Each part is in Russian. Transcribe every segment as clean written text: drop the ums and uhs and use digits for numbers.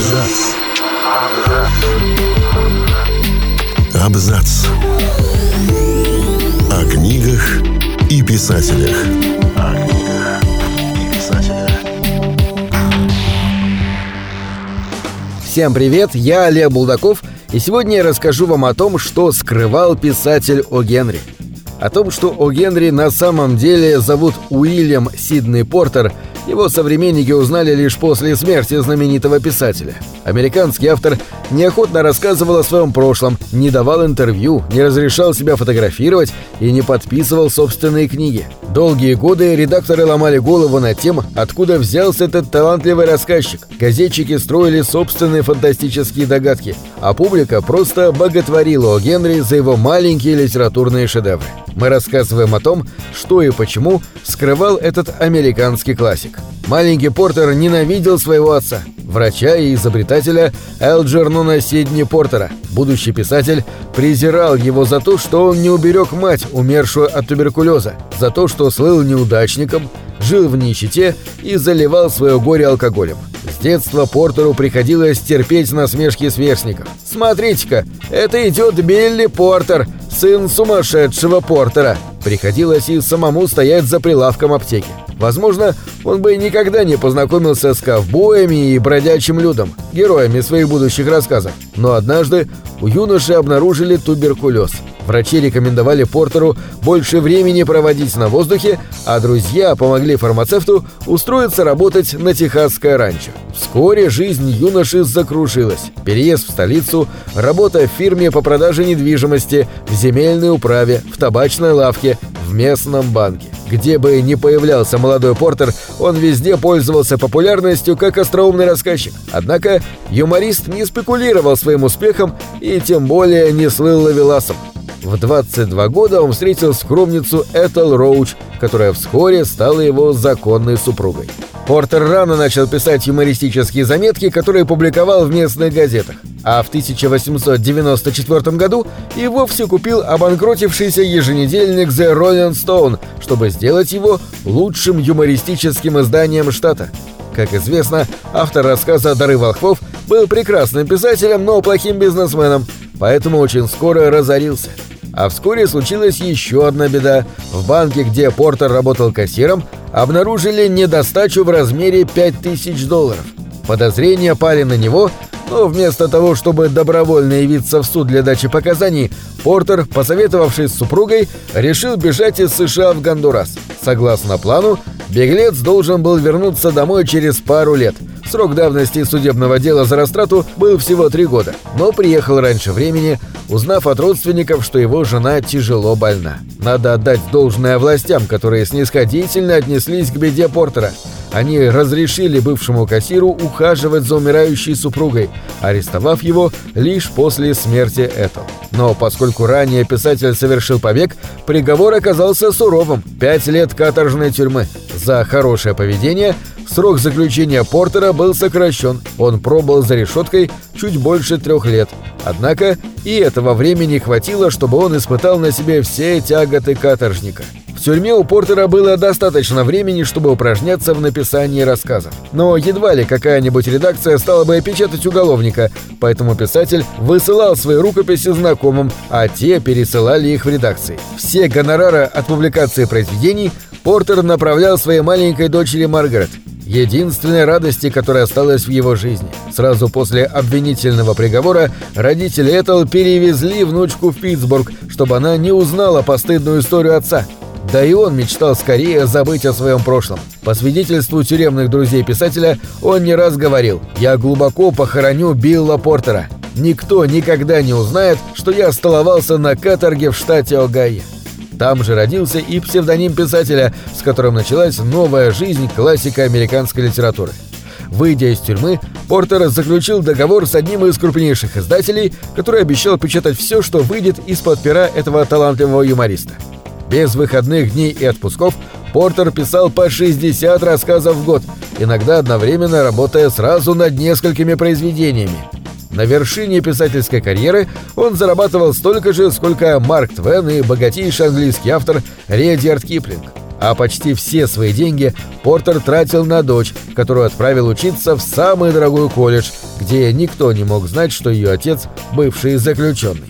Абзац. Абзац. О книгах и писателях. Всем привет, я Олег Булдаков, и сегодня я расскажу вам о том, что скрывал писатель О'Генри. О том, что О'Генри на самом деле зовут Уильям Сидней Портер, его современники узнали лишь после смерти знаменитого писателя. Американский автор неохотно рассказывал о своем прошлом, не давал интервью, не разрешал себя фотографировать и не подписывал собственные книги. Долгие годы редакторы ломали голову над тем, откуда взялся этот талантливый рассказчик. Газетчики строили собственные фантастические догадки, а публика просто боготворила О'Генри за его маленькие литературные шедевры. Мы рассказываем о том, что и почему скрывал этот американский классик. Маленький Портер ненавидел своего отца, врача и изобретателя Элджернона Сидни Портера. Будущий писатель презирал его за то, что он не уберег мать, умершую от туберкулеза, за то, что слыл неудачником, жил в нищете и заливал свое горе алкоголем. С детства Портеру приходилось терпеть насмешки сверстников. «Смотрите-ка, это идет Билли Портер, сын сумасшедшего Портера». Приходилось и самому стоять за прилавком аптеки. Возможно, он бы никогда не познакомился с ковбоями и бродячим людом, героями своих будущих рассказов. Но однажды у юноши обнаружили туберкулез. Врачи рекомендовали Портеру больше времени проводить на воздухе, а друзья помогли фармацевту устроиться работать на техасское ранчо. Вскоре жизнь юноши закружилась. Переезд в столицу, работа в фирме по продаже недвижимости, в земельной управе, в табачной лавке, в местном банке. Где бы ни появлялся молодой Портер, он везде пользовался популярностью как остроумный рассказчик. Однако юморист не спекулировал своим успехом и тем более не слыл ловеласом. В 22 года он встретил скромницу Этель Роуч, которая вскоре стала его законной супругой. Портер рано начал писать юмористические заметки, которые публиковал в местных газетах. А в 1894 году и вовсе купил обанкротившийся еженедельник The Rolling Stone, чтобы сделать его лучшим юмористическим изданием штата. Как известно, автор рассказа «Дары волхвов» был прекрасным писателем, но плохим бизнесменом, поэтому очень скоро разорился. А вскоре случилась еще одна беда. В банке, где Портер работал кассиром, обнаружили недостачу в размере $5000. Подозрения пали на него, но вместо того, чтобы добровольно явиться в суд для дачи показаний, Портер, посоветовавшись с супругой, решил бежать из США в Гондурас. Согласно плану, беглец должен был вернуться домой через пару лет. Срок давности судебного дела за растрату был всего 3 года, но приехал раньше времени, узнав от родственников, что его жена тяжело больна. Надо отдать должное властям, которые снисходительно отнеслись к беде Портера. Они разрешили бывшему кассиру ухаживать за умирающей супругой, арестовав его лишь после смерти Этель. Но поскольку ранее писатель совершил побег, приговор оказался суровым – 5 лет каторжной тюрьмы. За хорошее поведение срок заключения Портера был сокращен, он пробыл за решеткой чуть больше 3 лет. Однако и этого времени хватило, чтобы он испытал на себе все тяготы каторжника. В тюрьме у Портера было достаточно времени, чтобы упражняться в написании рассказов. Но едва ли какая-нибудь редакция стала бы печатать уголовника, поэтому писатель высылал свои рукописи знакомым, а те пересылали их в редакции. Все гонорары от публикации произведений Портер направлял своей маленькой дочери Маргарет, единственной радости, которая осталась в его жизни. Сразу после обвинительного приговора родители Этель перевезли внучку в Питтсбург, чтобы она не узнала постыдную историю отца. Да и он мечтал скорее забыть о своем прошлом. По свидетельству тюремных друзей писателя, он не раз говорил: «Я глубоко похороню Билла Портера. Никто никогда не узнает, что я столовался на каторге в штате Огайо». Там же родился и псевдоним писателя, с которым началась новая жизнь классика американской литературы. Выйдя из тюрьмы, Портер заключил договор с одним из крупнейших издателей, который обещал печатать все, что выйдет из-под пера этого талантливого юмориста. Без выходных дней и отпусков Портер писал по 60 рассказов в год, иногда одновременно работая сразу над несколькими произведениями. На вершине писательской карьеры он зарабатывал столько же, сколько Марк Твен и богатейший английский автор Редиард Киплинг. а почти все свои деньги Портер тратил на дочь, которую отправил учиться в самый дорогой колледж, где никто не мог знать, что ее отец – бывший заключенный.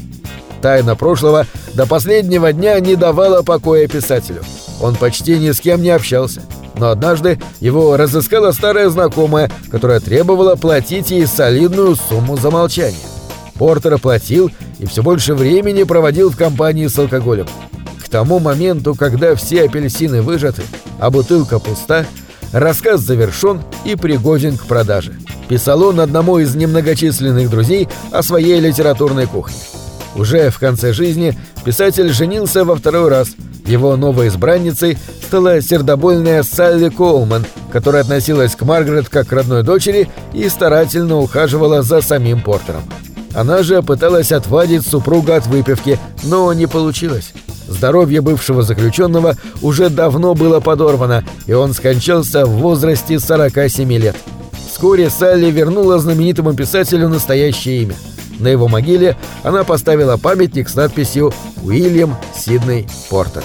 Тайна прошлого до последнего дня не давала покоя писателю. Он почти ни с кем не общался. Но однажды его разыскала старая знакомая, которая требовала платить ей солидную сумму за молчание. Портер платил и все больше времени проводил в компании с алкоголем. К тому моменту, когда все апельсины выжаты, а бутылка пуста, рассказ завершен и пригоден к продаже. Писал он одному из немногочисленных друзей о своей литературной кухне. Уже в конце жизни писатель женился во второй раз. Его новой избранницей стала сердобольная Салли Коулман, которая относилась к Маргарет как к родной дочери и старательно ухаживала за самим Портером. Она же пыталась отвадить супруга от выпивки, но не получилось. Здоровье бывшего заключенного уже давно было подорвано, и он скончался в возрасте 47 лет. Вскоре Салли вернула знаменитому писателю настоящее имя. На его могиле она поставила памятник с надписью «Уильям Сидней Портер».